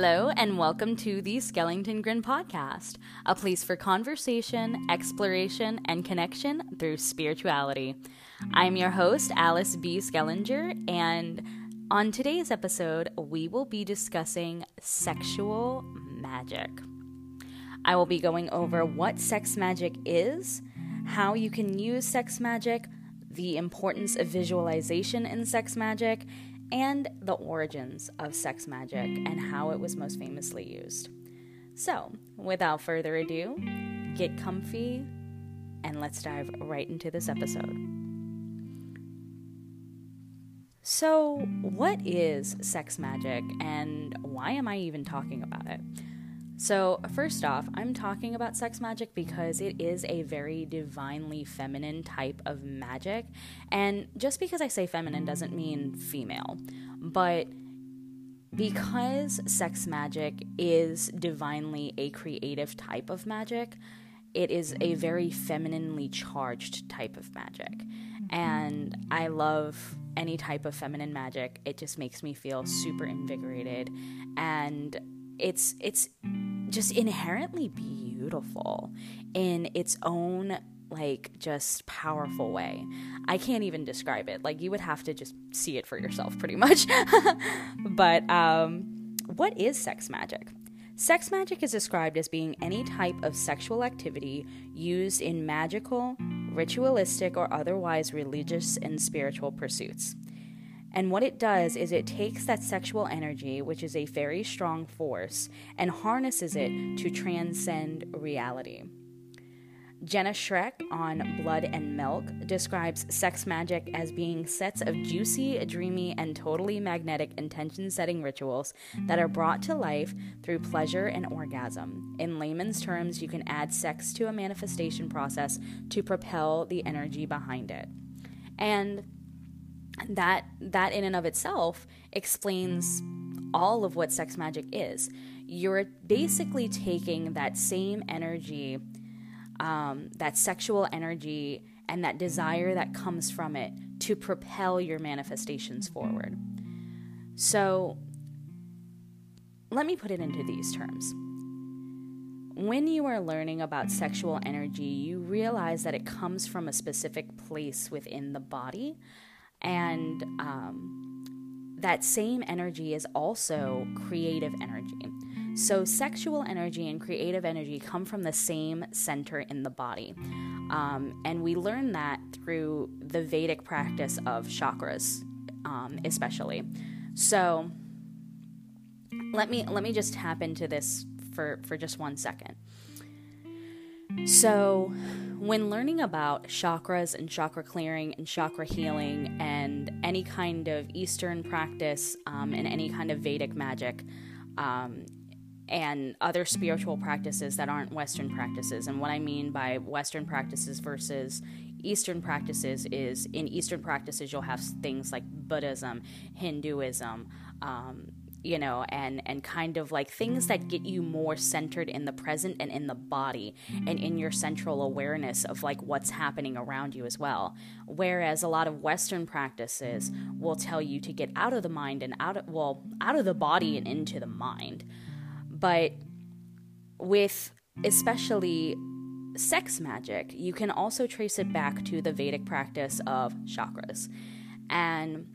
Hello and welcome to the Skellington Grin Podcast, a place for conversation, exploration, and connection through spirituality. I'm your host, Alice B. Skellinger, and on today's episode, we will be discussing sexual magic. I will be going over what sex magic is, how you can use sex magic, the importance of visualization in sex magic, and the origins of sex magic and how it was most famously used. So, without further ado, get comfy and let's dive right into this episode. So, what is sex magic and why am I even talking about it? So, first off, I'm talking about sex magic because it is a very divinely feminine type of magic. And just because I say feminine doesn't mean female. But because sex magic is divinely a creative type of magic, it is a very femininely charged type of magic. And I love any type of feminine magic. It just makes me feel super invigorated, and it's just inherently beautiful in its own, like, just powerful way. I can't even describe it. Like, you would have to just see it for yourself pretty much. But what is sex magic? Sex magic is described as being any type of sexual activity used in magical, ritualistic, or otherwise religious and spiritual pursuits. And what it does is it takes that sexual energy, which is a very strong force, and harnesses it to transcend reality. Jenna Schreck on Blood and Milk describes sex magic as being sets of juicy, dreamy, and totally magnetic intention-setting rituals that are brought to life through pleasure and orgasm. In layman's terms, you can add sex to a manifestation process to propel the energy behind it. And that in and of itself explains all of what sex magic is. You're basically taking that same energy, that sexual energy and that desire that comes from it to propel your manifestations forward. So let me put it into these terms. When you are learning about sexual energy, you realize that it comes from a specific place within the body. And that same energy is also creative energy. So sexual energy and creative energy come from the same center in the body. And we learn that through the Vedic practice of chakras, especially. So let me just tap into this for just 1 second. So when learning about chakras and chakra clearing and chakra healing and any kind of Eastern practice and any kind of Vedic magic and other spiritual practices that aren't Western practices, and what I mean by Western practices versus Eastern practices is in Eastern practices you'll have things like Buddhism, Hinduism, and kind of like things that get you more centered in the present and in the body and in your central awareness of like what's happening around you as well. Whereas a lot of Western practices will tell you to get out of the mind and out of the body and into the mind. But with especially sex magic, you can also trace it back to the Vedic practice of chakras. And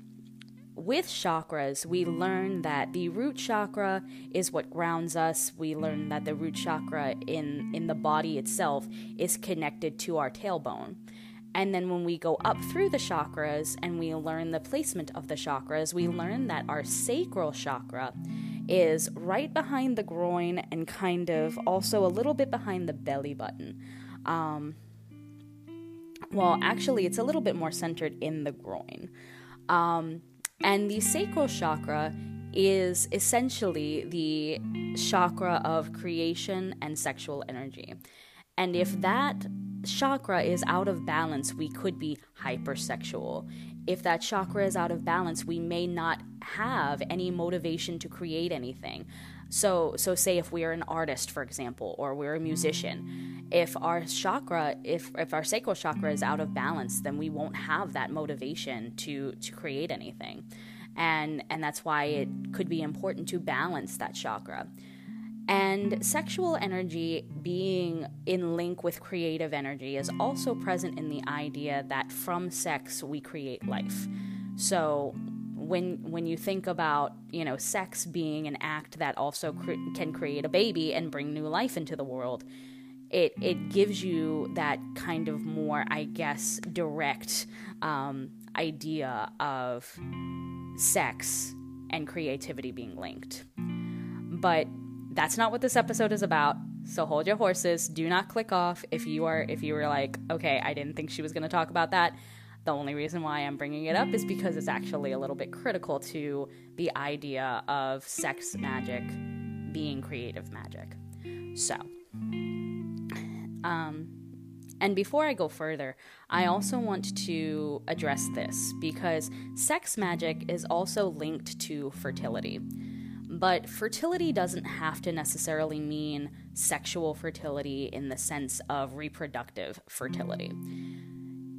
with chakras, we learn that the root chakra is what grounds us. We learn that the root chakra in the body itself is connected to our tailbone. And then when we go up through the chakras and we learn the placement of the chakras, we learn that our sacral chakra is right behind the groin and kind of also a little bit behind the belly button. Well, actually, it's a little bit more centered in the groin. And the sacral chakra is essentially the chakra of creation and sexual energy. And if that chakra is out of balance, we could be hypersexual. If that chakra is out of balance, we may not have any motivation to create anything. So say if we are an artist, for example, or we're a musician, if our sacral chakra is out of balance, then we won't have that motivation to create anything. and that's why it could be important to balance that chakra. And sexual energy being in link with creative energy is also present in the idea that from sex we create life. So when you think about, you know, sex being an act that also can create a baby and bring new life into the world, it gives you that kind of more, I guess, direct idea of sex and creativity being linked. But that's not what this episode is about, so hold your horses. Do not click off if you were like, okay, I didn't think she was going to talk about that. The only reason why I'm bringing it up is because it's actually a little bit critical to the idea of sex magic being creative magic. So, and before I go further, I also want to address this because sex magic is also linked to fertility. But fertility doesn't have to necessarily mean sexual fertility in the sense of reproductive fertility.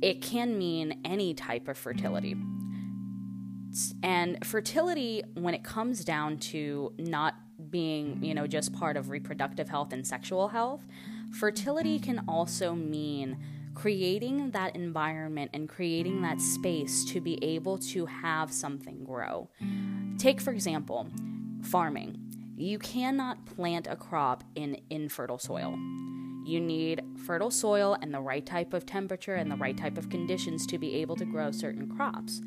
It can mean any type of fertility. And fertility, when it comes down to not being, you know, just part of reproductive health and sexual health, fertility can also mean creating that environment and creating that space to be able to have something grow. Take, for example, farming. You cannot plant a crop in infertile soil. You need fertile soil and the right type of temperature and the right type of conditions to be able to grow certain crops.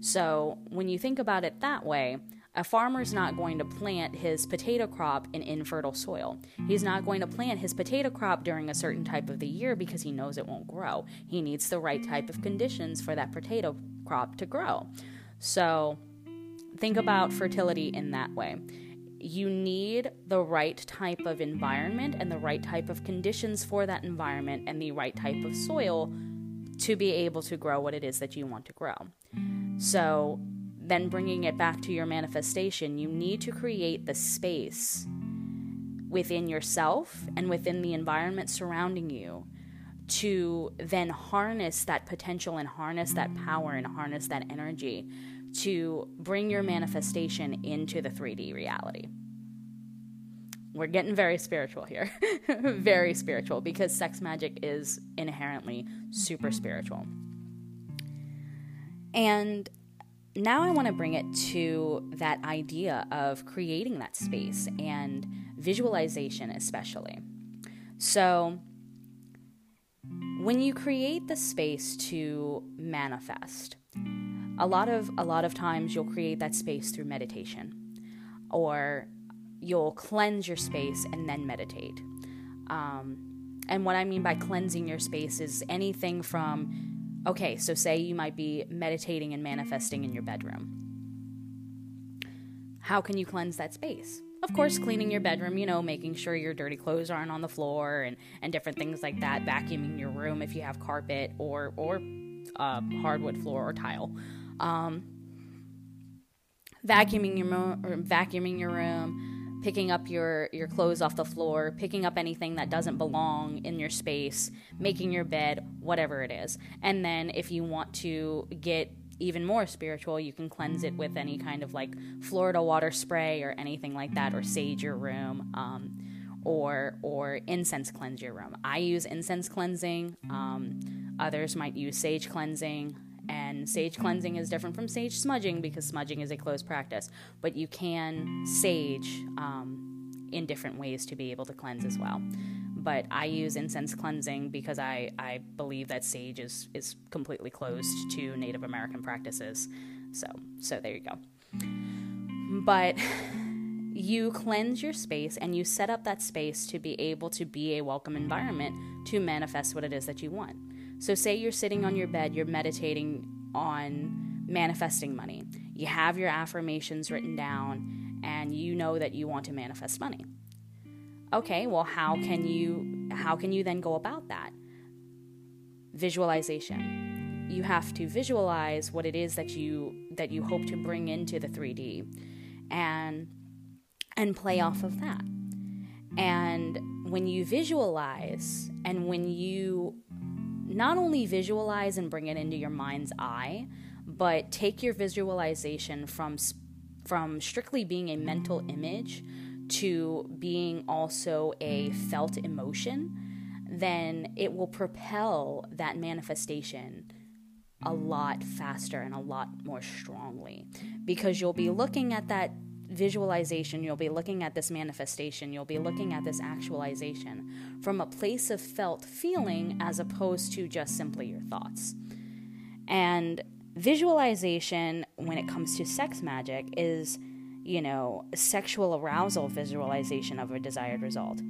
So when you think about it that way, a farmer's not going to plant his potato crop in infertile soil. He's not going to plant his potato crop during a certain type of the year because he knows it won't grow. He needs the right type of conditions for that potato crop to grow. So think about fertility in that way. You need the right type of environment and the right type of conditions for that environment and the right type of soil to be able to grow what it is that you want to grow. So then bringing it back to your manifestation, you need to create the space within yourself and within the environment surrounding you to then harness that potential and harness that power and harness that energy to bring your manifestation into the 3D reality. We're getting very spiritual here. Very spiritual, because sex magic is inherently super spiritual. And now I want to bring it to that idea of creating that space and visualization especially. So when you create the space to manifest, a lot of times you'll create that space through meditation, or you'll cleanse your space and then meditate. And what I mean by cleansing your space is anything from, okay, so say you might be meditating and manifesting in your bedroom. How can you cleanse that space? Of course, cleaning your bedroom, you know, making sure your dirty clothes aren't on the floor and different things like that, vacuuming your room if you have carpet or hardwood floor or tile. Vacuuming your room, picking up your clothes off the floor, picking up anything that doesn't belong in your space, making your bed, whatever it is. And then if you want to get even more spiritual, you can cleanse it with any kind of like Florida water spray or anything like that, or sage your room, or incense cleanse your room. I use incense cleansing. Others might use sage cleansing. And sage cleansing is different from sage smudging because smudging is a closed practice. But you can sage in different ways to be able to cleanse as well. But I use incense cleansing because I believe that sage is completely closed to Native American practices. So there you go. But you cleanse your space and you set up that space to be able to be a welcome environment to manifest what it is that you want. So say you're sitting on your bed, you're meditating on manifesting money. You have your affirmations written down, and you know that you want to manifest money. Okay, well, how can you then go about that? Visualization. You have to visualize what it is that you hope to bring into the 3D and play off of that. And when you visualize and when you not only visualize and bring it into your mind's eye, But take your visualization from strictly being a mental image to being also a felt emotion, then it will propel that manifestation a lot faster and a lot more strongly, because you'll be looking at that visualization, you'll be looking at this manifestation, you'll be looking at this actualization from a place of felt feeling as opposed to just simply your thoughts. And visualization, when it comes to sex magic, is, you know, sexual arousal visualization of a desired result.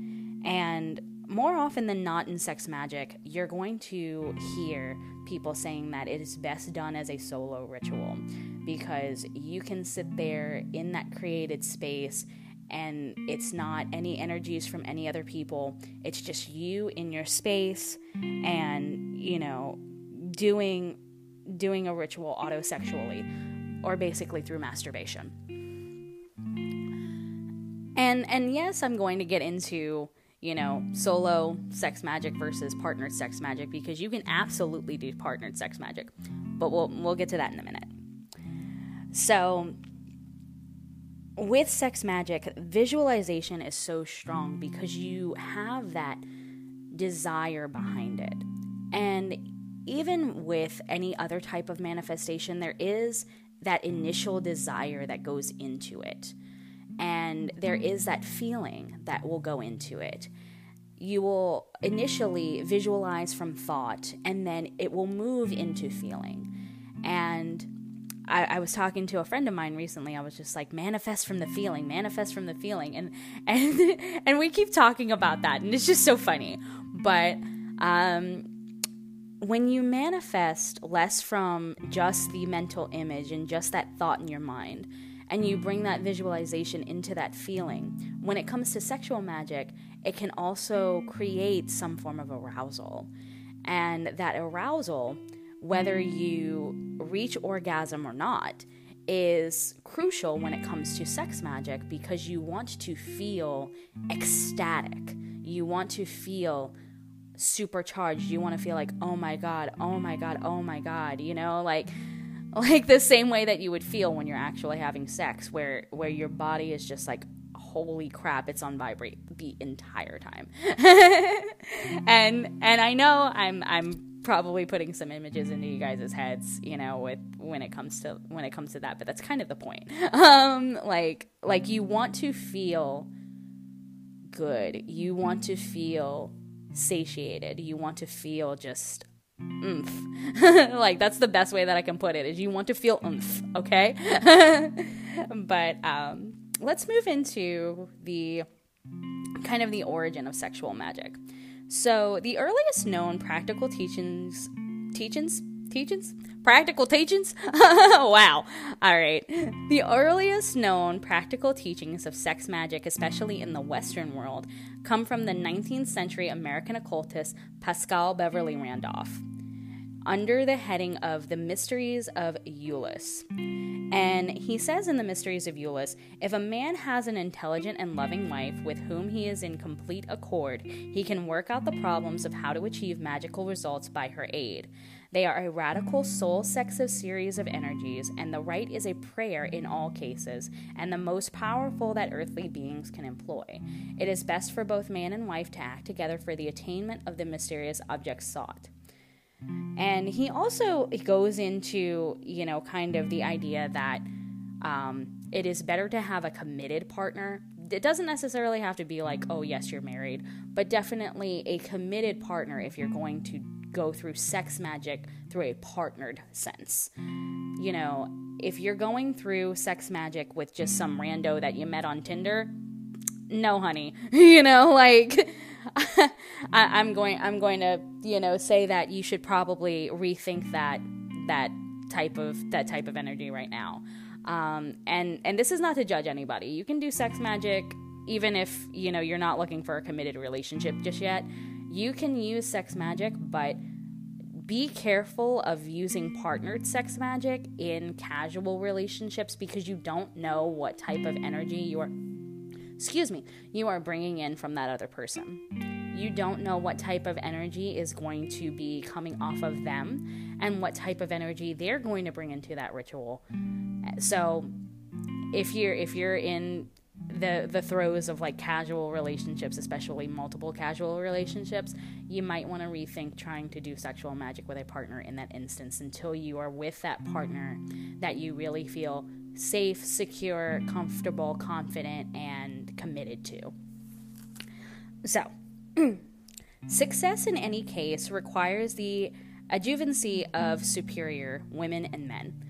And more often than not in sex magic, you're going to hear people saying that it is best done as a solo ritual, because you can sit there in that created space and it's not any energies from any other people. It's just you in your space and, you know, doing a ritual autosexually, or basically through masturbation. And yes, I'm going to get into, you know, solo sex magic versus partnered sex magic, because you can absolutely do partnered sex magic, but we'll get to that in a minute. So with sex magic, visualization is so strong because you have that desire behind it. And even with any other type of manifestation, there is that initial desire that goes into it. And there is that feeling that will go into it. You will initially visualize from thought, and then it will move into feeling. And I was talking to a friend of mine recently. I was just like, manifest from the feeling. And we keep talking about that, and it's just so funny. But when you manifest less from just the mental image and just that thought in your mind, and you bring that visualization into that feeling, when it comes to sexual magic, it can also create some form of arousal. And that arousal, whether you reach orgasm or not, is crucial when it comes to sex magic, because you want to feel ecstatic. You want to feel supercharged. You want to feel like, oh my god, you know, like the same way that you would feel when you're actually having sex, where your body is just like, holy crap, it's on vibrate the entire time. and I know I'm probably putting some images into you guys' heads, you know, with when it comes to that, but that's kind of the point. Like you want to feel good, you want to feel satiated, you want to feel just oomph. Like, that's the best way that I can put it, is you want to feel oomph, okay? But let's move into the kind of the origin of sexual magic. So the earliest known practical teachings wow, all right, the earliest known practical teachings of sex magic, especially in the Western world, come from the 19th century American occultist Pascal Beverly Randolph, under the heading of the Mysteries of Eulis. And he says in the Mysteries of Eulis, if a man has an intelligent and loving wife with whom he is in complete accord, he can work out the problems of how to achieve magical results by her aid. They are a radical soul sexive series of energies, and the rite is a prayer in all cases, and the most powerful that earthly beings can employ. It is best for both man and wife to act together for the attainment of the mysterious object sought. And he also goes into, you know, kind of the idea that it is better to have a committed partner. It doesn't necessarily have to be like, oh, yes, you're married, but definitely a committed partner if you're going to go through sex magic through a partnered sense. You know, if you're going through sex magic with just some rando that you met on Tinder, no, honey, you know, like... I'm going to, you know, say that you should probably rethink that type of energy right now. And this is not to judge anybody. You can do sex magic even if, you know, you're not looking for a committed relationship just yet. You can use sex magic, but be careful of using partnered sex magic in casual relationships, because you don't know what type of energy you are bringing in from that other person. You don't know what type of energy is going to be coming off of them and what type of energy they're going to bring into that ritual. So if you're in the throes of like casual relationships, especially multiple casual relationships, you might want to rethink trying to do sexual magic with a partner in that instance until you are with that partner that you really feel safe, secure, comfortable, confident, and committed to. So, success in any case requires the adjuvancy of superior women and men.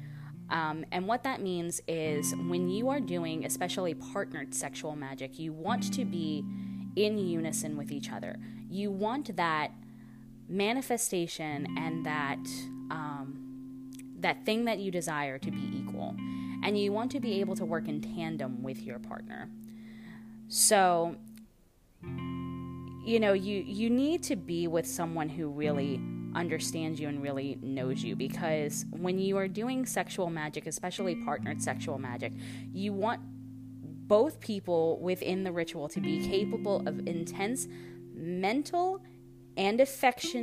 And what that means is when you are doing especially partnered sexual magic, you want to be in unison with each other. You want that manifestation and that thing that you desire to be equal. And you want to be able to work in tandem with your partner. So, you know, you need to be with someone who really understands you and really knows you, because when you are doing sexual magic, especially partnered sexual magic, you want both people within the ritual to be capable of intense mental and intense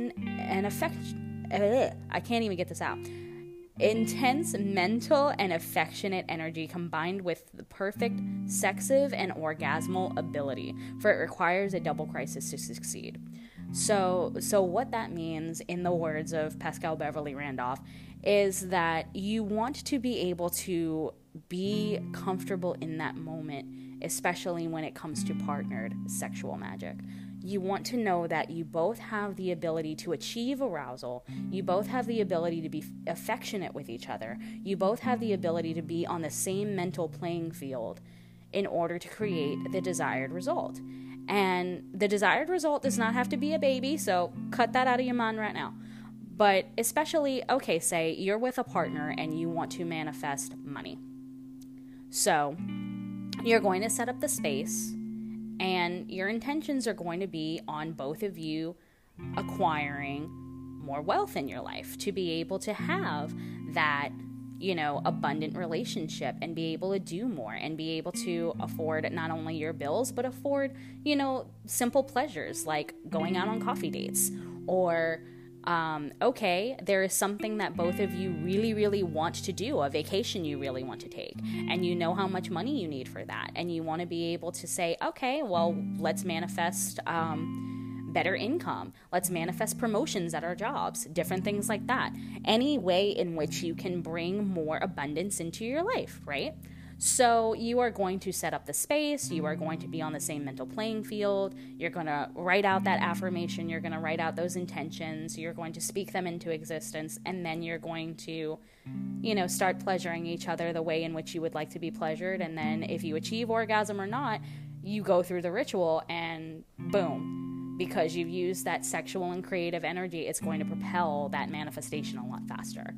mental and affectionate energy combined with the perfect sexive and orgasmal ability, for it requires a double crisis to succeed. So what that means, in the words of Pascal Beverly Randolph, is that you want to be able to be comfortable in that moment, especially when it comes to partnered sexual magic. You want to know that you both have the ability to achieve arousal. You both have the ability to be affectionate with each other. You both have the ability to be on the same mental playing field in order to create the desired result. And the desired result does not have to be a baby, so cut that out of your mind right now. But especially, okay, say you're with a partner and you want to manifest money. So you're going to set up the space, and your intentions are going to be on both of you acquiring more wealth in your life to be able to have that, you know, abundant relationship and be able to do more and be able to afford not only your bills, but afford, you know, simple pleasures like going out on coffee dates or, okay, there is something that both of you really, really want to do, a vacation you really want to take, and you know how much money you need for that, and you want to be able to say, okay, well, let's manifest better income, let's manifest promotions at our jobs, different things like that. Any way in which you can bring more abundance into your life, right? So you are going to set up the space, you are going to be on the same mental playing field, you're going to write out that affirmation, you're going to write out those intentions, you're going to speak them into existence, and then you're going to, you know, start pleasuring each other the way in which you would like to be pleasured, and then if you achieve orgasm or not, you go through the ritual and boom, because you've used that sexual and creative energy, it's going to propel that manifestation a lot faster.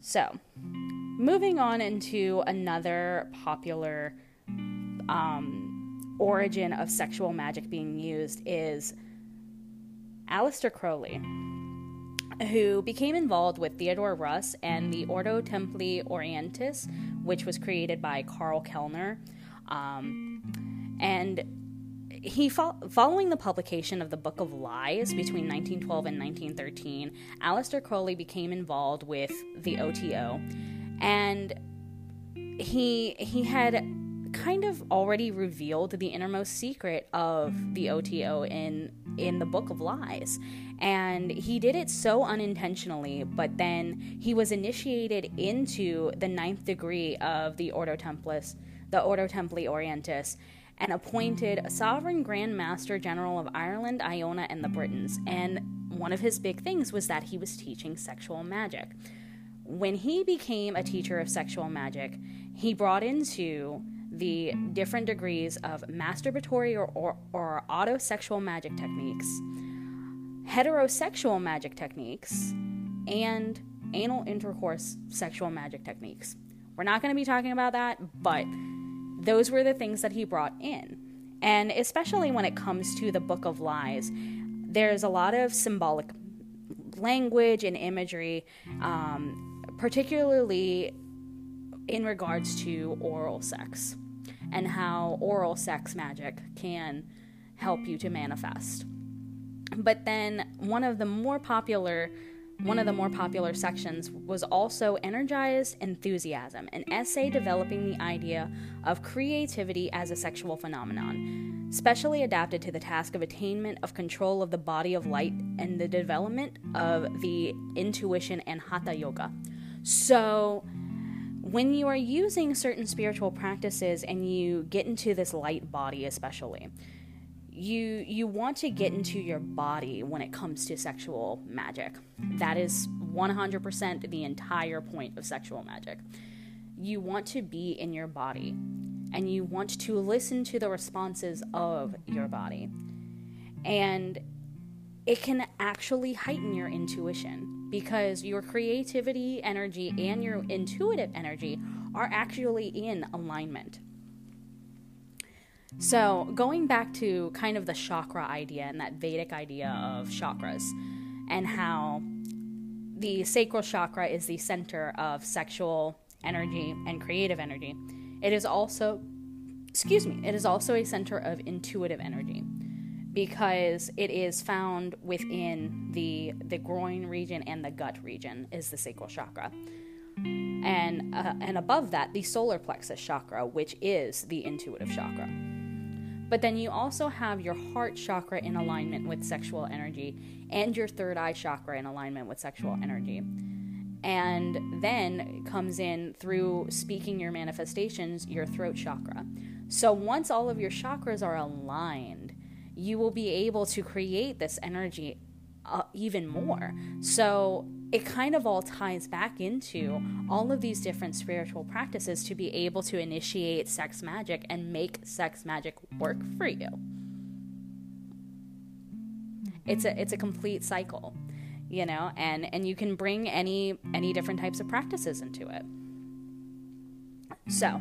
So, moving on into another popular origin of sexual magic being used is Aleister Crowley, who became involved with Theodore Russ and the Ordo Templi Orientis, which was created by Carl Kellner. Following the publication of the Book of Lies between 1912 and 1913, Aleister Crowley became involved with the OTO. And he had kind of already revealed the innermost secret of the OTO in the Book of Lies. And he did it so unintentionally, but then he was initiated into the ninth degree of the Ordo Templi Orientis, and appointed a sovereign Grand Master General of Ireland, Iona, and the Britons. And one of his big things was that he was teaching sexual magic. When he became a teacher of sexual magic, he brought into the different degrees of masturbatory or autosexual magic techniques, heterosexual magic techniques, and anal intercourse sexual magic techniques. We're not going to be talking about that, but those were the things that he brought in. And especially when it comes to the Book of Lies, there's a lot of symbolic language and imagery, particularly in regards to oral sex and how oral sex magic can help you to manifest. But then one of the more popular sections was also Energized Enthusiasm, an essay developing the idea of creativity as a sexual phenomenon, specially adapted to the task of attainment of control of the body of light and the development of the intuition and hatha yoga. So when you are using certain spiritual practices and you get into this light body especially, you want to get into your body when it comes to sexual magic. That is 100% the entire point of sexual magic. You want to be in your body, and you want to listen to the responses of your body. And it can actually heighten your intuition, because your creativity energy and your intuitive energy are actually in alignment. So going back to kind of the chakra idea and that Vedic idea of chakras, and how the sacral chakra is the center of sexual energy and creative energy, it is also a center of intuitive energy, because it is found within the groin region and the gut region is the sacral chakra. And above that, the solar plexus chakra, which is the intuitive chakra. But then you also have your heart chakra in alignment with sexual energy, and your third eye chakra in alignment with sexual energy. And then comes in, through speaking your manifestations, your throat chakra. So once all of your chakras are aligned, you will be able to create this energy even more. So it kind of all ties back into all of these different spiritual practices to be able to initiate sex magic and make sex magic work for you. It's a complete cycle, you know, and you can bring any different types of practices into it. So,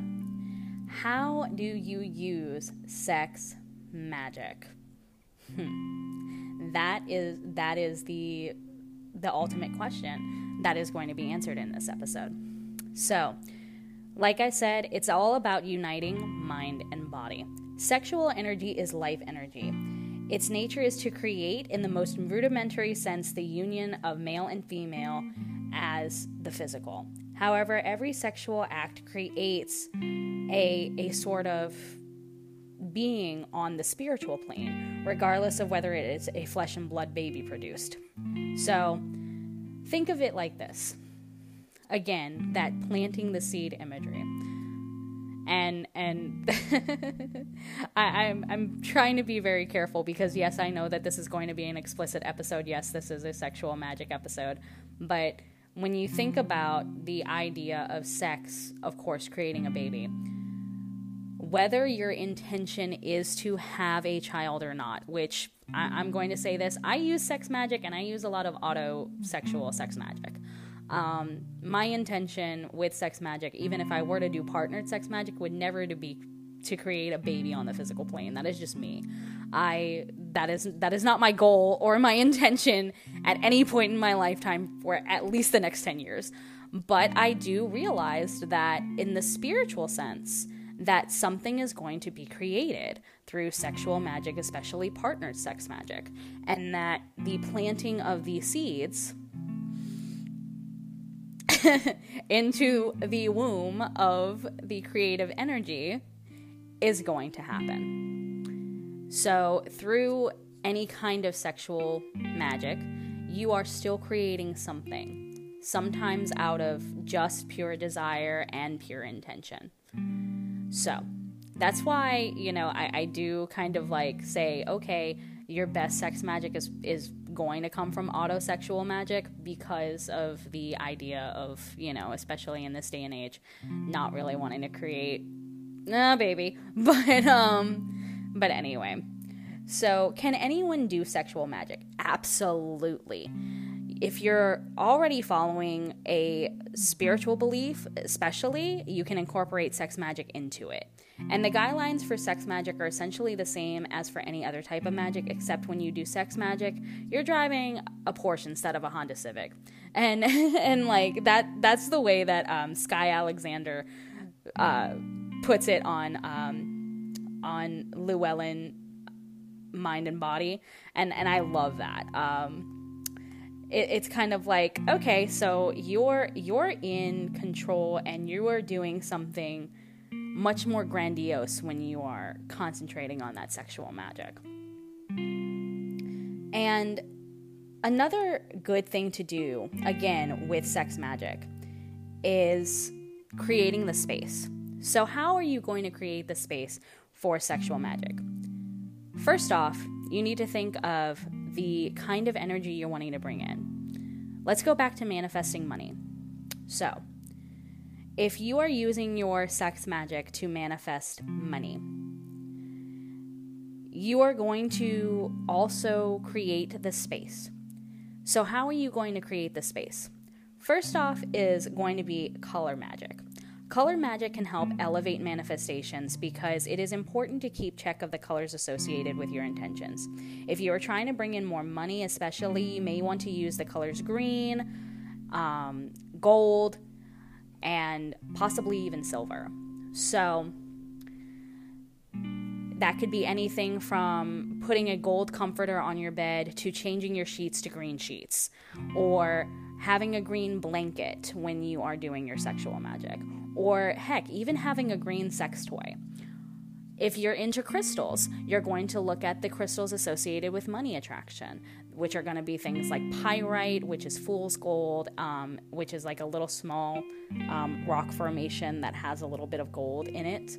how do you use sex magic? That is the ultimate question that is going to be answered in this episode. So, like I said, it's all about uniting mind and body. Sexual energy is life energy. Its nature is to create, in the most rudimentary sense, the union of male and female as the physical. However, every sexual act creates a sort of being on the spiritual plane, regardless of whether it is a flesh and blood baby produced. So think of it like this. Again, that planting the seed imagery. And I'm trying to be very careful, because yes, I know that this is going to be an explicit episode. Yes, this is a sexual magic episode. But when you think about the idea of sex, of course, creating a baby, whether your intention is to have a child or not, which I'm going to say this, I use sex magic and I use a lot of auto-sexual sex magic. My intention with sex magic, even if I were to do partnered sex magic, would never be to create a baby on the physical plane. That is just me. That is not my goal or my intention at any point in my lifetime for at least the next 10 years. But I do realize that in the spiritual sense, that something is going to be created through sexual magic, especially partnered sex magic, and that the planting of these seeds into the womb of the creative energy is going to happen. So through any kind of sexual magic, you are still creating something, sometimes out of just pure desire and pure intention. So that's why, you know, I do kind of like say, okay, your best sex magic is going to come from autosexual magic, because of the idea of, you know, especially in this day and age, not really wanting to create a baby. But anyway, so can anyone do sexual magic? Absolutely. If you're already following a spiritual belief, especially, you can incorporate sex magic into it. And the guidelines for sex magic are essentially the same as for any other type of magic, except when you do sex magic, you're driving a Porsche instead of a Honda Civic. And like that's the way that Sky Alexander puts it on Llewellyn. mind and body, and I love that. It's kind of like, okay, so you're in control and you are doing something much more grandiose when you are concentrating on that sexual magic. And another good thing to do, again, with sex magic is creating the space. So how are you going to create the space for sexual magic? First off, you need to think of the kind of energy you're wanting to bring in. Let's go back to manifesting money. So, if you are using your sex magic to manifest money, you are going to also create the space. So how are you going to create the space? First off is going to be color magic. Color magic can help elevate manifestations because it is important to keep check of the colors associated with your intentions. If you are trying to bring in more money, especially, you may want to use the colors green, gold, and possibly even silver. So that could be anything from putting a gold comforter on your bed to changing your sheets to green sheets, or having a green blanket when you are doing your sexual magic, or heck, even having a green sex toy. If you're into crystals, you're going to look at the crystals associated with money attraction, which are going to be things like pyrite, which is fool's gold, which is like a little small rock formation that has a little bit of gold in it.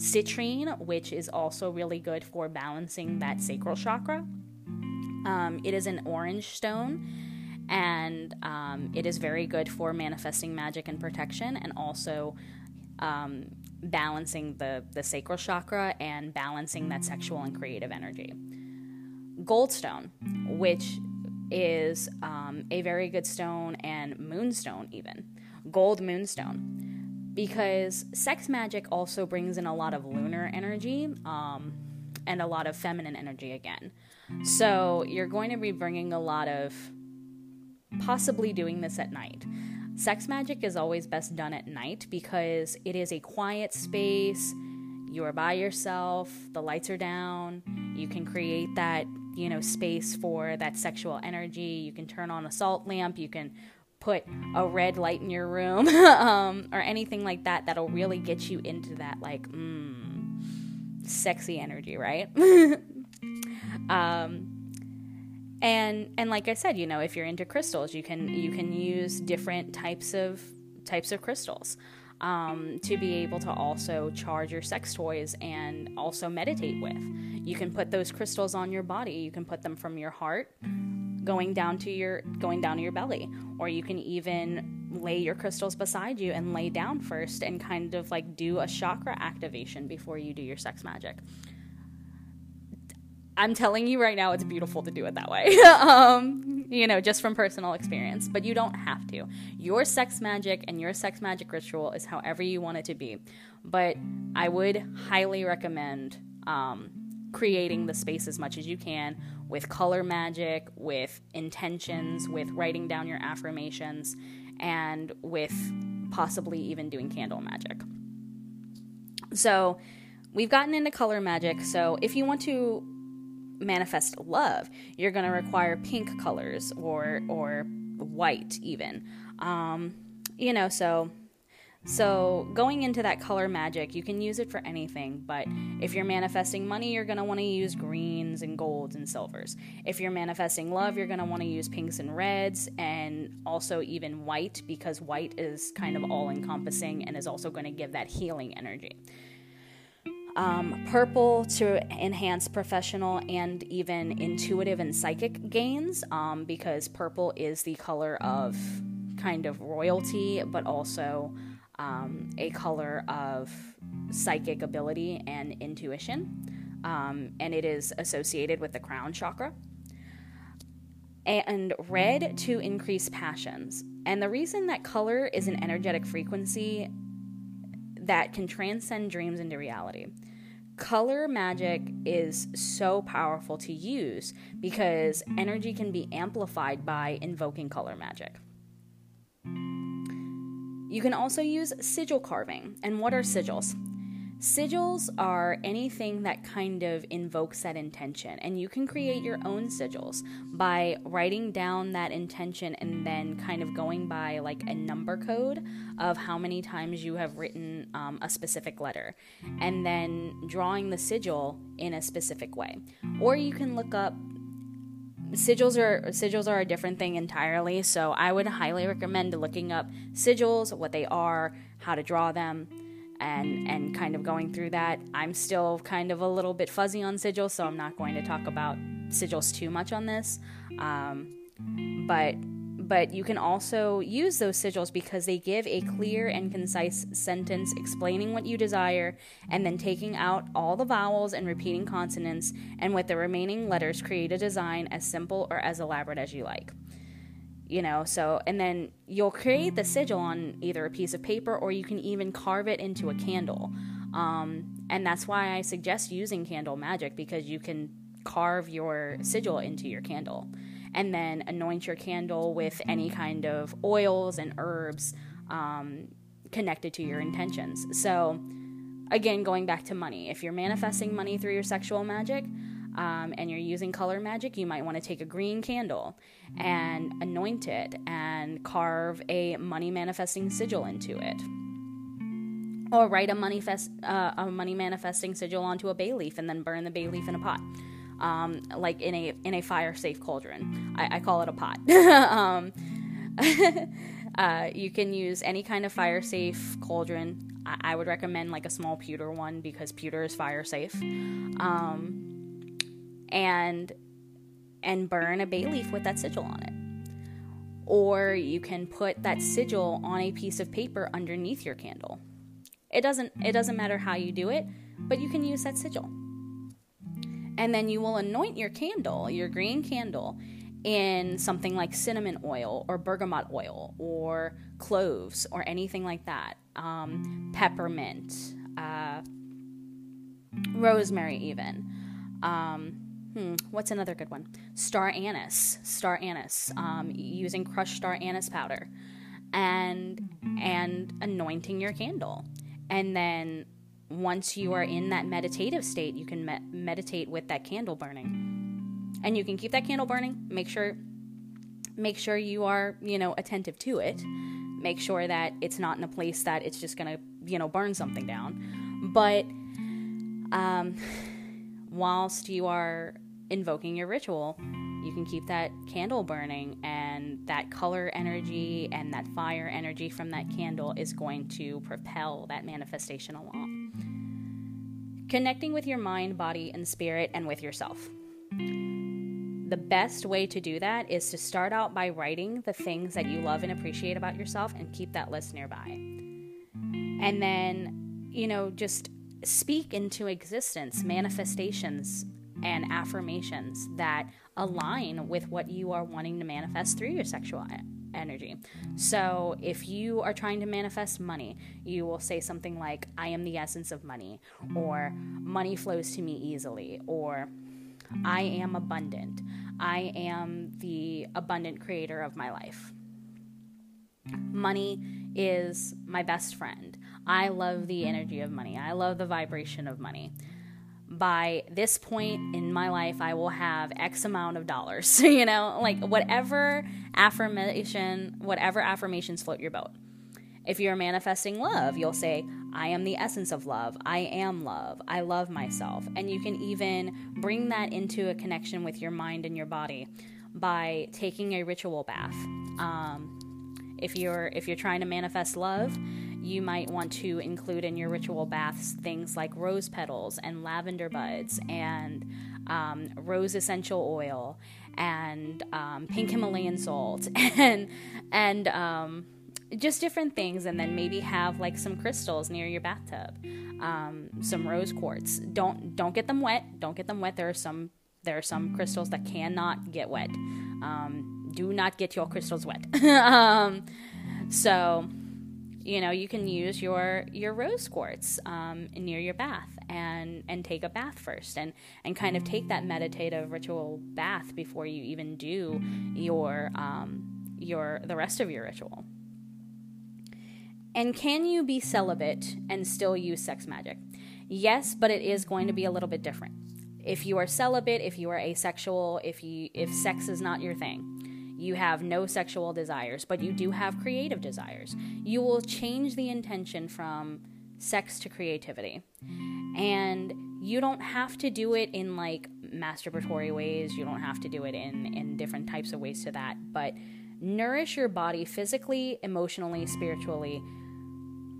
Citrine, which is also really good for balancing that sacral chakra. It is an orange stone, and it is very good for manifesting magic and protection, and also balancing the sacral chakra and balancing that sexual and creative energy. Goldstone, which is a very good stone, and moonstone even. Gold moonstone. Because sex magic also brings in a lot of lunar energy and a lot of feminine energy again. So you're going to be bringing a lot of possibly doing this at night. Sex magic is always best done at night because it is a quiet space. You are by yourself. The lights are down. You can create that, space for that sexual energy. You can turn on a salt lamp. You can put a red light in your room or anything like that. That'll really get you into that sexy energy, right? And like I said, if you're into crystals, you can use different types of crystals to be able to also charge your sex toys and also meditate with. You can put those crystals on your body. You can put them from your heart going down to your belly, or you can even lay your crystals beside you and lay down first and kind of like do a chakra activation before you do your sex magic. I'm telling you right now, it's beautiful to do it that way, just from personal experience, but you don't have to. Your sex magic and your sex magic ritual is however you want it to be, but I would highly recommend creating the space as much as you can with color magic, with intentions, with writing down your affirmations, and with possibly even doing candle magic. So we've gotten into color magic, so if you want to manifest love, you're going to require pink colors or white even. So going into that color magic, you can use it for anything, but if you're manifesting money, you're going to want to use greens and golds and silvers. If you're manifesting love, you're going to want to use pinks and reds, and also even white, because white is kind of all-encompassing and is also going to give that healing energy. Purple to enhance professional and even intuitive and psychic gains, because purple is the color of kind of royalty, but also a color of psychic ability and intuition, and it is associated with the crown chakra. And red to increase passions. And the reason that color is an energetic frequency that can transcend dreams into reality. Color magic is so powerful to use because energy can be amplified by invoking color magic. You can also use sigil carving. And what are sigils? Sigils are anything that kind of invokes that intention, and you can create your own sigils by writing down that intention and then kind of going by like a number code of how many times you have written a specific letter, and then drawing the sigil in a specific way. Or you can look up sigils are a different thing entirely, so I would highly recommend looking up sigils, what they are, how to draw them, and kind of going through that. I'm still kind of a little bit fuzzy on sigils, so I'm not going to talk about sigils too much on this. But you can also use those sigils because they give a clear and concise sentence explaining what you desire, and then taking out all the vowels and repeating consonants, and with the remaining letters, create a design as simple or as elaborate as you like. You know, so, and then you'll create the sigil on either a piece of paper, or you can even carve it into a candle. And that's why I suggest using candle magic, because you can carve your sigil into your candle and then anoint your candle with any kind of oils and herbs connected to your intentions. So, again, going back to money, if you're manifesting money through your sexual magic, and you're using color magic, you might want to take a green candle and anoint it and carve a money manifesting sigil into it, or write a money manifesting sigil onto a bay leaf and then burn the bay leaf in a pot, like in a fire safe cauldron. I call it a pot. You can use any kind of fire safe cauldron. I would recommend like a small pewter one, because pewter is fire safe. And burn a bay leaf with that sigil on it. Or you can put that sigil on a piece of paper underneath your candle. It doesn't matter how you do it, but you can use that sigil. And then you will anoint your candle, your green candle, in something like cinnamon oil or bergamot oil or cloves or anything like that. Peppermint, rosemary even. What's another good one? Star anise, using crushed star anise powder and anointing your candle. And then once you are in that meditative state, you can meditate with that candle burning, and you can keep that candle burning. Make sure you are, attentive to it. Make sure that it's not in a place that it's just going to, burn something down. But, whilst you are invoking your ritual, you can keep that candle burning, and that color energy and that fire energy from that candle is going to propel that manifestation along. Connecting with your mind, body, and spirit, and with yourself. The best way to do that is to start out by writing the things that you love and appreciate about yourself, and keep that list nearby. And then, just speak into existence manifestations and affirmations that align with what you are wanting to manifest through your sexual energy. So if you are trying to manifest money, you will say something like, I am the essence of money, or money flows to me easily, or I am abundant. I am the abundant creator of my life. Money is my best friend. I love the energy of money. I love the vibration of money. By this point in my life, I will have X amount of dollars, like whatever affirmations float your boat. If you're manifesting love, you'll say, I am the essence of love. I am love. I love myself. And you can even bring that into a connection with your mind and your body by taking a ritual bath. If you're trying to manifest love, you might want to include in your ritual baths things like rose petals and lavender buds and rose essential oil and pink Himalayan salt and just different things, and then maybe have like some crystals near your bathtub, some rose quartz. Don't get them wet. Don't get them wet. There are some crystals that cannot get wet. Do not get your crystals wet. So, you can use your rose quartz near your bath and take a bath first and kind of take that meditative ritual bath before you even do the rest of your ritual. And can you be celibate and still use sex magic? Yes, but it is going to be a little bit different. If you are celibate, if you are asexual, if sex is not your thing, you have no sexual desires, but you do have creative desires, you will change the intention from sex to creativity. And you don't have to do it in like masturbatory ways. You don't have to do it in different types of ways to that, but nourish your body physically, emotionally, spiritually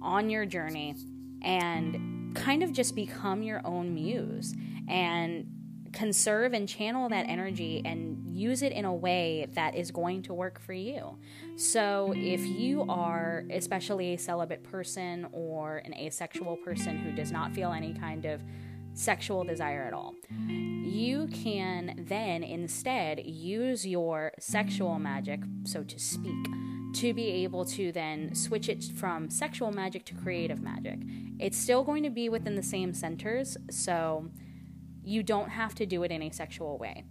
on your journey, and kind of just become your own muse and conserve and channel that energy and use it in a way that is going to work for you. So if you are especially a celibate person or an asexual person who does not feel any kind of sexual desire at all, you can then instead use your sexual magic, so to speak, to be able to then switch it from sexual magic to creative magic. It's still going to be within the same centers, so you don't have to do it in a sexual way.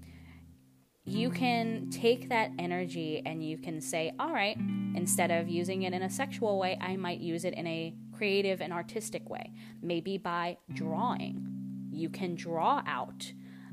You can take that energy and you can say, all right, instead of using it in a sexual way, I might use it in a creative and artistic way, maybe by drawing. You can draw out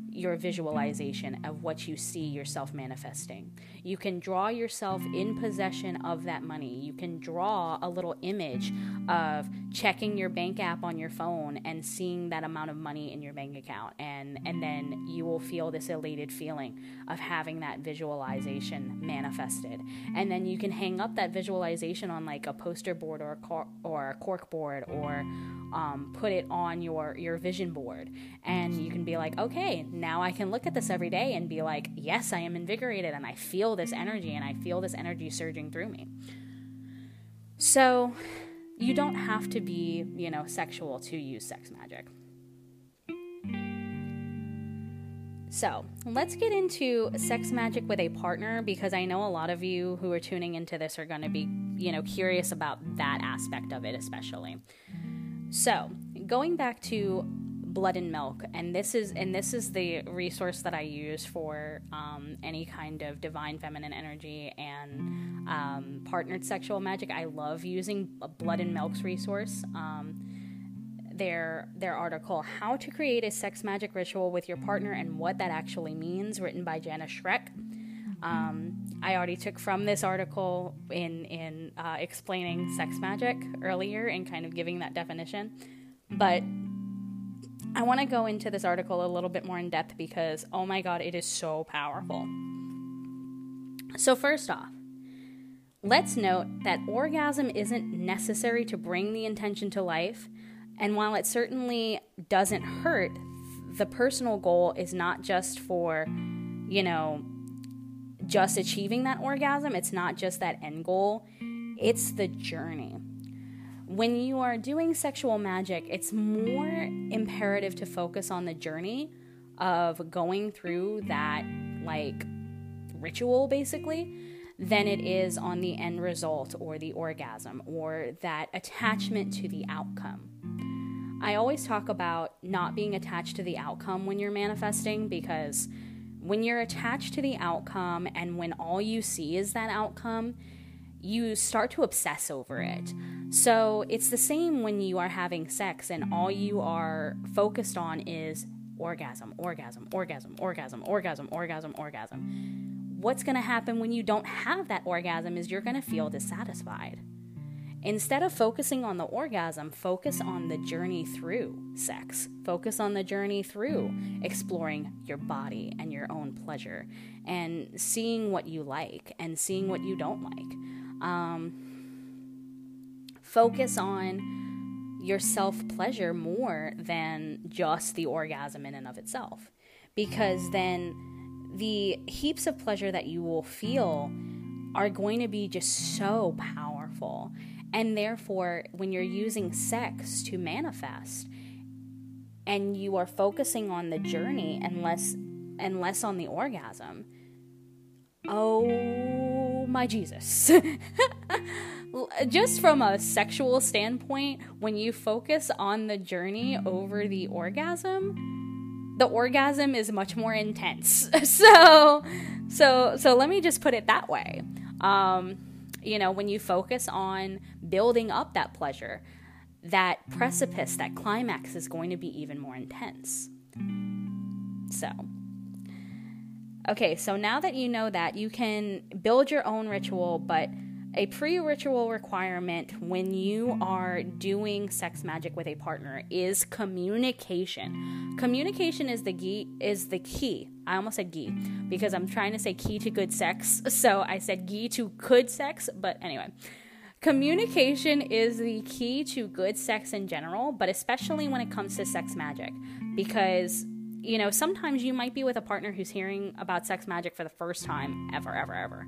your visualization of what you see yourself manifesting. You can draw yourself in possession of that money. You can draw a little image of checking your bank app on your phone and seeing that amount of money in your bank account. And then you will feel this elated feeling of having that visualization manifested. And then you can hang up that visualization on like a poster board or a cork board, or put it on your vision board. And you can be like, okay, now I can look at this every day and be like, yes, I am invigorated and I feel this energy surging through me. So you don't have to be, sexual to use sex magic. So let's get into sex magic with a partner, because I know a lot of you who are tuning into this are going to be, curious about that aspect of it especially. So going back to Blood and Milk, and this is the resource that I use for any kind of divine feminine energy and partnered sexual magic. I love using Blood and Milk's resource. Their article, "How to Create a Sex Magic Ritual with Your Partner and What That Actually Means," written by Jenna Schreck. I already took from this article in explaining sex magic earlier and kind of giving that definition, but I want to go into this article a little bit more in depth because, oh my God, it is so powerful. So first off, let's note that orgasm isn't necessary to bring the intention to life. And while it certainly doesn't hurt, the personal goal is not just for, just achieving that orgasm. It's not just that end goal. It's the journey. When you are doing sexual magic, it's more imperative to focus on the journey of going through that, ritual, basically, than it is on the end result or the orgasm or that attachment to the outcome. I always talk about not being attached to the outcome when you're manifesting, because when you're attached to the outcome and when all you see is that outcome, you start to obsess over it. So it's the same when you are having sex and all you are focused on is orgasm. What's going to happen when you don't have that orgasm is you're going to feel dissatisfied. Instead of focusing on the orgasm, focus on the journey through sex. Focus on the journey through exploring your body and your own pleasure and seeing what you like and seeing what you don't like. Focus on your self-pleasure more than just the orgasm in and of itself, because then the heaps of pleasure that you will feel are going to be just so powerful. And therefore, when you're using sex to manifest and you are focusing on the journey and less on the orgasm, oh my Jesus. Just from a sexual standpoint, when you focus on the journey over the orgasm is much more intense. So let me just put it that way. When you focus on building up that pleasure, that precipice, that climax is going to be even more intense. So, okay, so now that you know that, you can build your own ritual, but a pre-ritual requirement when you are doing sex magic with a partner is communication. Communication is the key. I almost said ghee because I'm trying to say key to good sex, so I said ghee to good sex, but anyway. Communication is the key to good sex in general, but especially when it comes to sex magic, because, you know, sometimes you might be with a partner who's hearing about sex magic for the first time ever.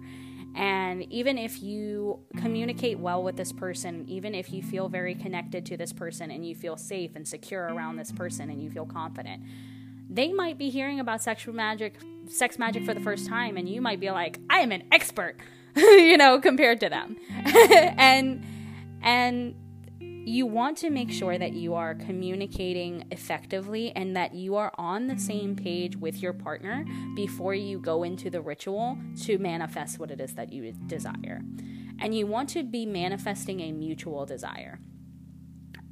And even if you communicate well with this person, even if you feel very connected to this person and you feel safe and secure around this person and you feel confident, they might be hearing about sex magic for the first time, and you might be like, I am an expert, you know, compared to them. and you want to make sure that you are communicating effectively and that you are on the same page with your partner before you go into the ritual to manifest what it is that you desire. And you want to be manifesting a mutual desire.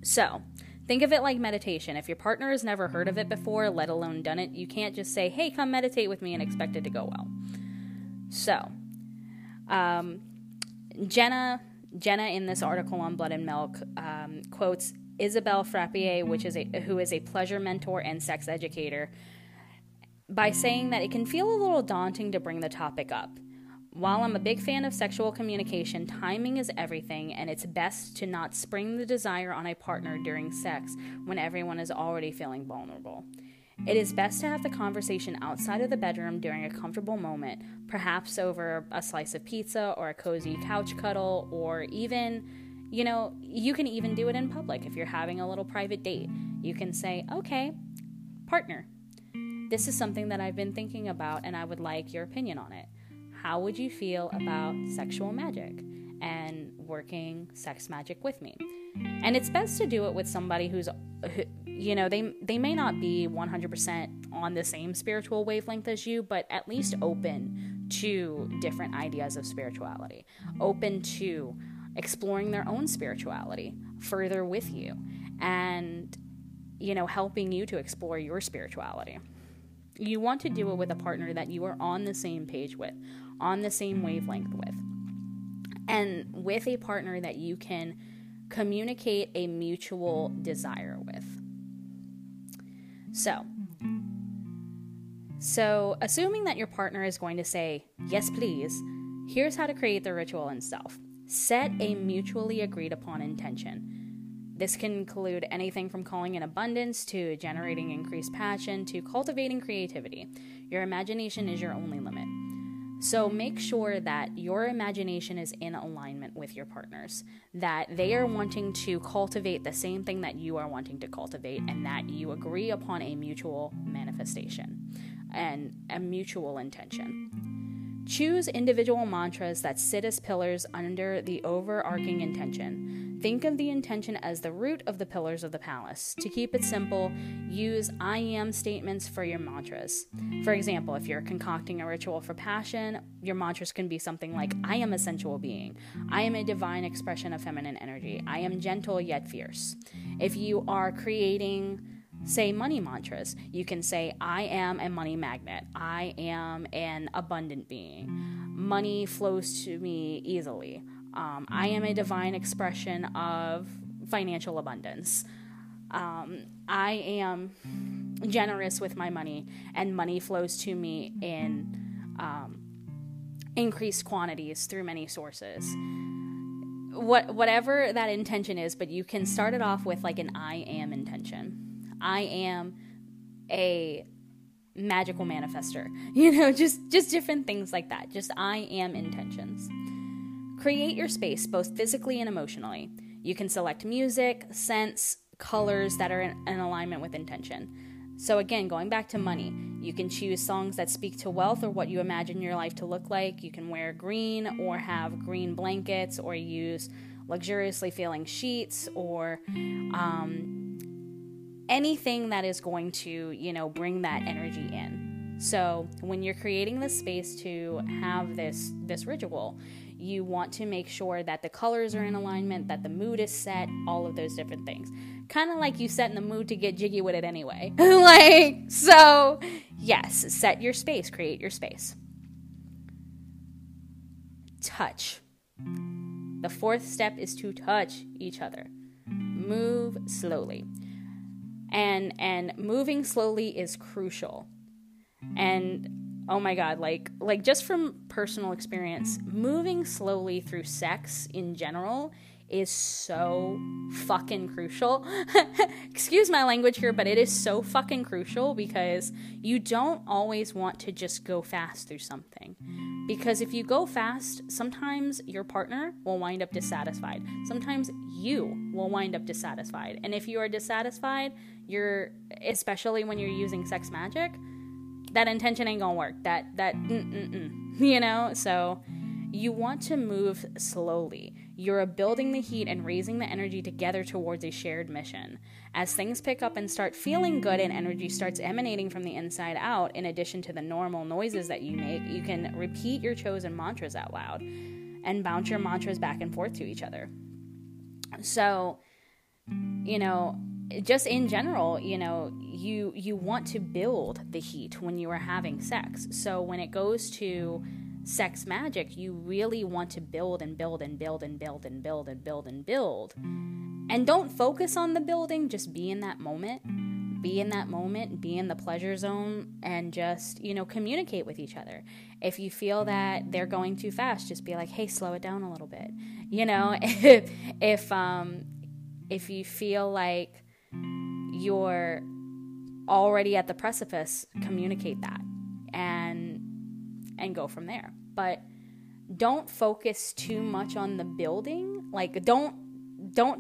So, think of it like meditation. If your partner has never heard of it before, let alone done it, you can't just say, hey, come meditate with me and expect it to go well. So, Jenna in this article on Blood and Milk quotes Isabelle Frappier, who is a pleasure mentor and sex educator, by saying that it can feel a little daunting to bring the topic up. While I'm a big fan of sexual communication, timing is everything, and it's best to not spring the desire on a partner during sex when everyone is already feeling vulnerable. It is best to have the conversation outside of the bedroom during a comfortable moment, perhaps over a slice of pizza or a cozy couch cuddle, or even, you know, you can even do it in public. If you're having a little private date, you can say, okay, partner, this is something that I've been thinking about and I would like your opinion on it. How would you feel about sexual magic and working sex magic with me? And it's best to do it with somebody who, you know, they may not be 100% on the same spiritual wavelength as you, but at least open to different ideas of spirituality, open to exploring their own spirituality further with you and, you know, helping you to explore your spirituality. You want to do it with a partner that you are on the same page with, on the same wavelength with, and with a partner that you can communicate a mutual desire with. So assuming that your partner is going to say, yes, please, here's how to create the ritual in self. Set a mutually agreed upon intention. This can include anything from calling in abundance to generating increased passion to cultivating creativity. Your imagination is your only limit. So make sure that your imagination is in alignment with your partners, that they are wanting to cultivate the same thing that you are wanting to cultivate, and that you agree upon a mutual manifestation and a mutual intention. Choose individual mantras that sit as pillars under the overarching intention. Think of the intention as the root of the pillars of the palace. To keep it simple, use I am statements for your mantras. For example, if you're concocting a ritual for passion, your mantras can be something like, I am a sensual being. I am a divine expression of feminine energy. I am gentle yet fierce. If you are creating, say, money mantras, you can say, I am a money magnet. I am an abundant being. Money flows to me easily. I am a divine expression of financial abundance. I am generous with my money, and money flows to me in increased quantities through many sources. Whatever that intention is, but you can start it off with like an I am intention. I am a magical manifester. You know, just different things like that. Just I am intentions. Create your space both physically and emotionally. You can select music, scents, colors that are in alignment with intention. So again, going back to money, you can choose songs that speak to wealth or what you imagine your life to look like. You can wear green or have green blankets or use luxuriously feeling sheets or anything that is going to, you know, bring that energy in. So when you're creating this space to have this ritual, You want to make sure that the colors are in alignment, that the mood is set, all of those different things. Kind of like you set in the mood to get jiggy with it anyway. So yes, set your space, create your space. Touch. The fourth step is to touch each other. Move slowly. And moving slowly is crucial. And oh my God, like just from personal experience, moving slowly through sex in general is so fucking crucial. Excuse my language here, but it is so fucking crucial because you don't always want to just go fast through something. Because if you go fast, sometimes your partner will wind up dissatisfied. Sometimes you will wind up dissatisfied. And if you are dissatisfied, especially when you're using sex magic, that intention ain't gonna work. That you know? So you want to move slowly. You're building the heat and raising the energy together towards a shared mission. As things pick up and start feeling good and energy starts emanating from the inside out, in addition to the normal noises that you make, you can repeat your chosen mantras out loud and bounce your mantras back and forth to each other. So, you know, just in general, you know, you want to build the heat when you are having sex. So when it goes to sex magic, you really want to build and build and build and build and build and build and build. And don't focus on the building, just be in that moment. Be in that moment, be in the pleasure zone, and just, you know, communicate with each other. If you feel that they're going too fast, just be like, hey, slow it down a little bit. You know, if you feel like you're already at the precipice, communicate that. And go from there. But don't focus too much on the building. Like, don't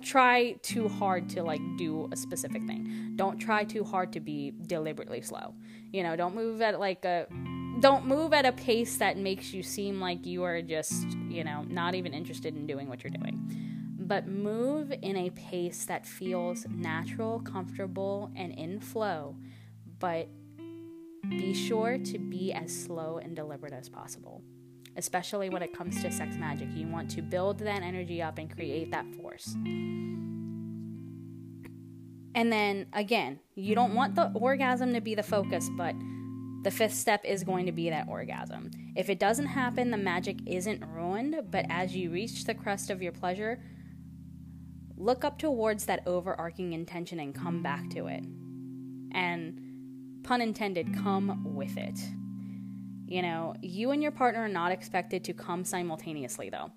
try too hard to, like, do a specific thing. Don't try too hard to be deliberately slow. You know, don't move at a pace that makes you seem like you are just, you know, not even interested in doing what you're doing. But move in a pace that feels natural, comfortable, and in flow. But be sure to be as slow and deliberate as possible, especially when it comes to sex magic. You want to build that energy up and create that force. And then, again, you don't want the orgasm to be the focus, but the fifth step is going to be that orgasm. If it doesn't happen, the magic isn't ruined, but as you reach the crest of your pleasure, look up towards that overarching intention and come back to it. And pun intended, come with it. You know, you and your partner are not expected to come simultaneously, though.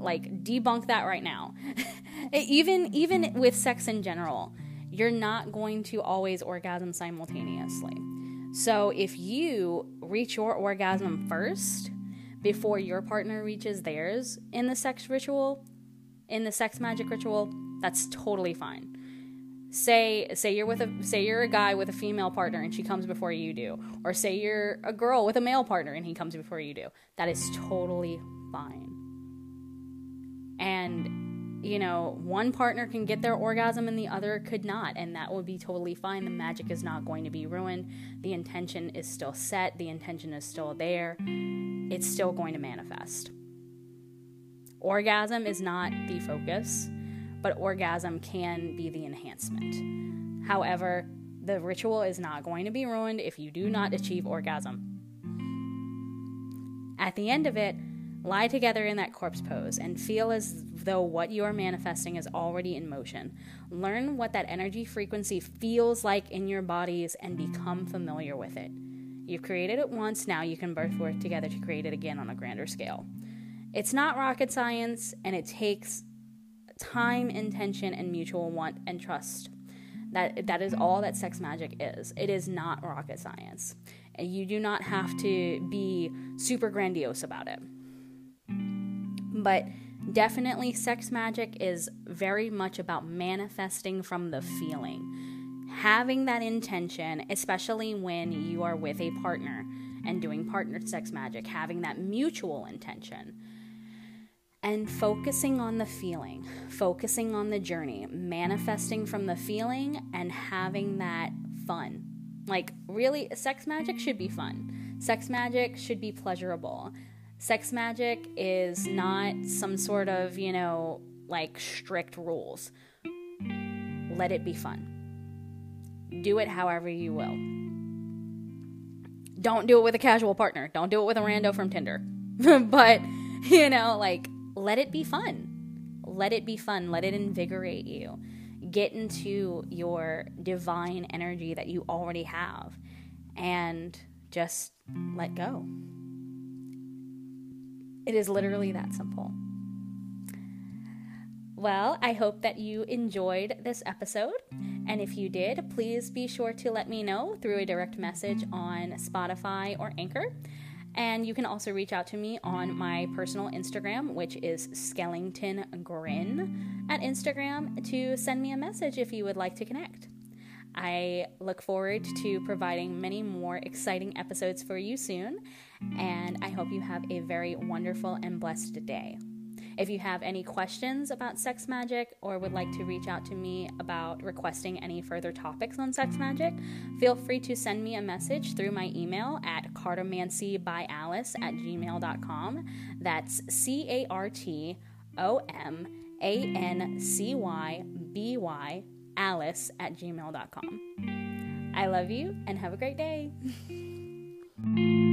Debunk that right now. Even with sex in general, you're not going to always orgasm simultaneously. So if you reach your orgasm first before your partner reaches theirs in the sex ritual, in the sex magic ritual, that's totally fine. Say you're a guy with a female partner and she comes before you do, or say you're a girl with a male partner and he comes before you do. That is totally fine. And, you know, one partner can get their orgasm and the other could not, and that would be totally fine. The magic is not going to be ruined. The intention is still set. The intention is still there. It's still going to manifest. Orgasm is not the focus, but orgasm can be the enhancement. However, the ritual is not going to be ruined if you do not achieve orgasm. At the end of it, lie together in that corpse pose and feel as though what you are manifesting is already in motion. Learn what that energy frequency feels like in your bodies and become familiar with it. You've created it once, now you can both work together to create it again on a grander scale. It's not rocket science, and it takes time, intention, and mutual want and trust. That is all that sex magic is. It is not rocket science. You do not have to be super grandiose about it. But definitely sex magic is very much about manifesting from the feeling. Having that intention, especially when you are with a partner and doing partner sex magic, having that mutual intention. And focusing on the feeling, focusing on the journey, manifesting from the feeling and having that fun. Like, really, sex magic should be fun. Sex magic should be pleasurable. Sex magic is not some sort of, you know, like strict rules. Let it be fun. Do it however you will. Don't do it with a casual partner. Don't do it with a rando from Tinder. But, you know, like, let it be fun. Let it be fun. Let it invigorate you. Get into your divine energy that you already have and just let go. It is literally that simple. Well, I hope that you enjoyed this episode, and if you did, please be sure to let me know through a direct message on Spotify or Anchor, and you can also reach out to me on my personal Instagram, which is Skellington Grin at Instagram, to send me a message if you would like to connect. I look forward to providing many more exciting episodes for you soon, and I hope you have a very wonderful and blessed day. If you have any questions about sex magic or would like to reach out to me about requesting any further topics on sex magic, feel free to send me a message through my email at cartomancybyalice@gmail.com. That's cartomancybyalice@gmail.com. I love you and have a great day.